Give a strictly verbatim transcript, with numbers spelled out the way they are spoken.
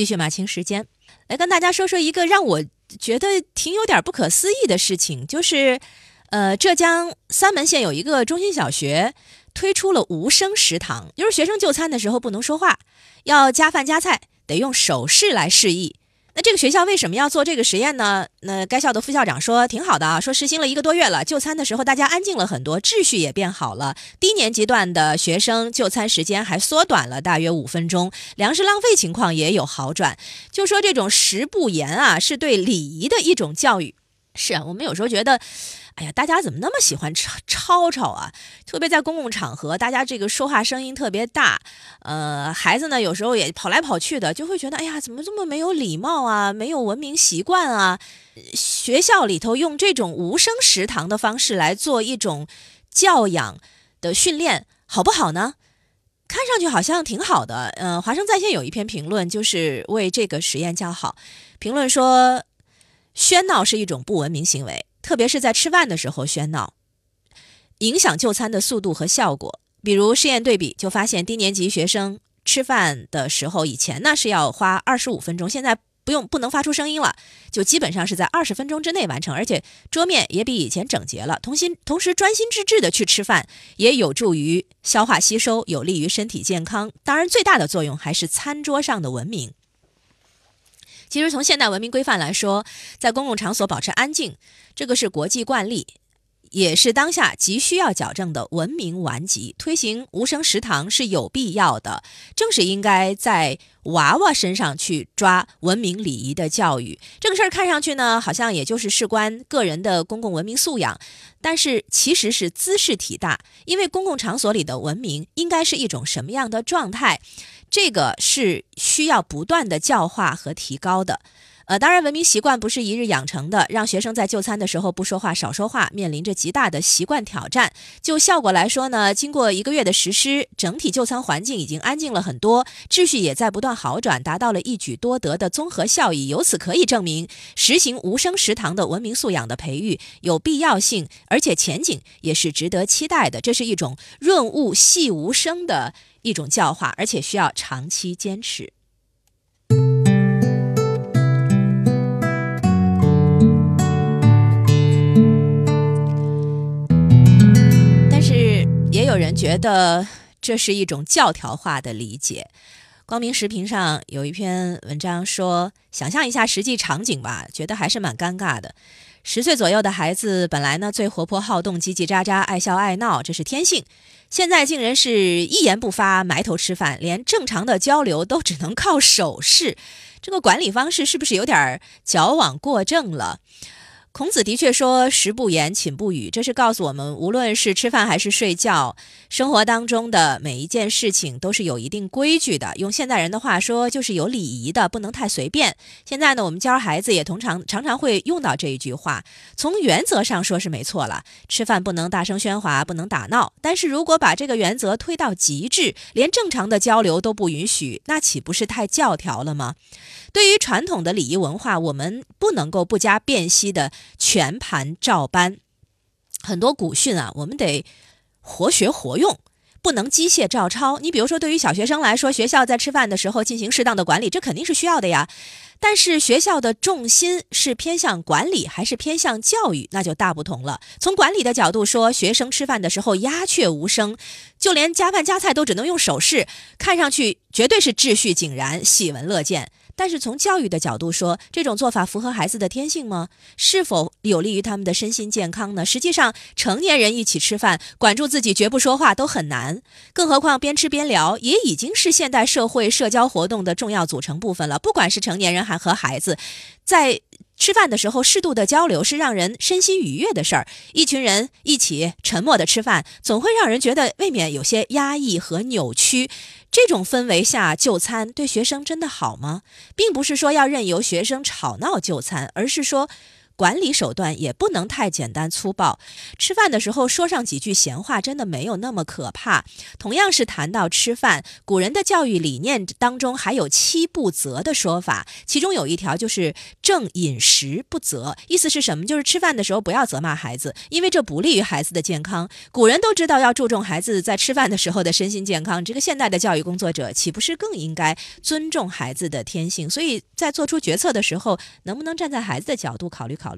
继续马清时间，来跟大家说说一个让我觉得挺有点不可思议的事情，就是呃，浙江三门县有一个中心小学推出了无声食堂，就是学生就餐的时候不能说话，要夹饭夹菜得用手势来示意。那这个学校为什么要做这个实验呢？那该校的副校长说挺好的啊，说实行了一个多月了，就餐的时候大家安静了很多，秩序也变好了，低年级段的学生就餐时间还缩短了大约五分钟，粮食浪费情况也有好转。就说这种食不言啊，是对礼仪的一种教育。是啊，我们有时候觉得哎呀，大家怎么那么喜欢吵吵啊？特别在公共场合，大家这个说话声音特别大，呃，孩子呢有时候也跑来跑去的，就会觉得哎呀，怎么这么没有礼貌啊，没有文明习惯啊？学校里头用这种无声食堂的方式来做一种教养的训练，好不好呢？看上去好像挺好的。呃，华生在线有一篇评论，就是为这个实验叫好，评论说，喧闹是一种不文明行为。特别是在吃饭的时候喧闹，影响就餐的速度和效果。比如试验对比就发现，低年级学生吃饭的时候，以前呢是要花二十五分钟，现在不用不能发出声音了，就基本上是在二十分钟之内完成，而且桌面也比以前整洁了。同心同时专心致志的去吃饭，也有助于消化吸收，有利于身体健康。当然，最大的作用还是餐桌上的文明。其实从现代文明规范来说，在公共场所保持安静，这个是国际惯例，也是当下急需要矫正的文明顽疾。推行无声食堂是有必要的，正是应该在娃娃身上去抓文明礼仪的教育。这个事儿看上去呢，好像也就是事关个人的公共文明素养，但是其实是姿势体大。因为公共场所里的文明应该是一种什么样的状态，这个是需要不断的教化和提高的。呃，当然文明习惯不是一日养成的，让学生在就餐的时候不说话少说话面临着极大的习惯挑战。就效果来说呢，经过一个月的实施，整体就餐环境已经安静了很多，秩序也在不断好转，达到了一举多得的综合效益。由此可以证明，实行无声食堂的文明素养的培育有必要性，而且前景也是值得期待的。这是一种润物细无声的一种教化，而且需要长期坚持。但是也有人觉得这是一种教条化的理解。光明时评上有一篇文章说，想象一下实际场景吧，觉得还是蛮尴尬的。十岁左右的孩子本来呢最活泼好动，叽叽喳喳，爱笑爱闹，这是天性。现在竟然是一言不发，埋头吃饭，连正常的交流都只能靠手势。这个管理方式是不是有点矫枉过正了？孔子的确说，食不言，寝不语，这是告诉我们，无论是吃饭还是睡觉，生活当中的每一件事情都是有一定规矩的。用现代人的话说，就是有礼仪的，不能太随便。现在呢，我们教孩子也通常常常会用到这一句话。从原则上说是没错了，吃饭不能大声喧哗，不能打闹。但是如果把这个原则推到极致，连正常的交流都不允许，那岂不是太教条了吗？对于传统的礼仪文化，我们不能够不加辨析的全盘照搬。很多古训啊，我们得活学活用，不能机械照抄。你比如说，对于小学生来说，学校在吃饭的时候进行适当的管理，这肯定是需要的呀。但是学校的重心是偏向管理还是偏向教育，那就大不同了。从管理的角度说，学生吃饭的时候鸦雀无声，就连夹饭夹菜都只能用手势，看上去绝对是秩序井然，喜闻乐见。但是从教育的角度说，这种做法符合孩子的天性吗？是否有利于他们的身心健康呢？实际上，成年人一起吃饭，管住自己绝不说话都很难，更何况边吃边聊也已经是现代社会社交活动的重要组成部分了。不管是成年人还和孩子，在吃饭的时候适度的交流是让人身心愉悦的事儿。一群人一起沉默的吃饭，总会让人觉得未免有些压抑和扭曲。这种氛围下就餐对学生真的好吗？并不是说要任由学生吵闹就餐，而是说管理手段也不能太简单粗暴。吃饭的时候说上几句闲话，真的没有那么可怕。同样是谈到吃饭，古人的教育理念当中还有七不责的说法，其中有一条就是正饮食不责，意思是什么？就是吃饭的时候不要责骂孩子，因为这不利于孩子的健康。古人都知道要注重孩子在吃饭的时候的身心健康，这个现代的教育工作者岂不是更应该尊重孩子的天性？所以在做出决策的时候，能不能站在孩子的角度考虑考虑？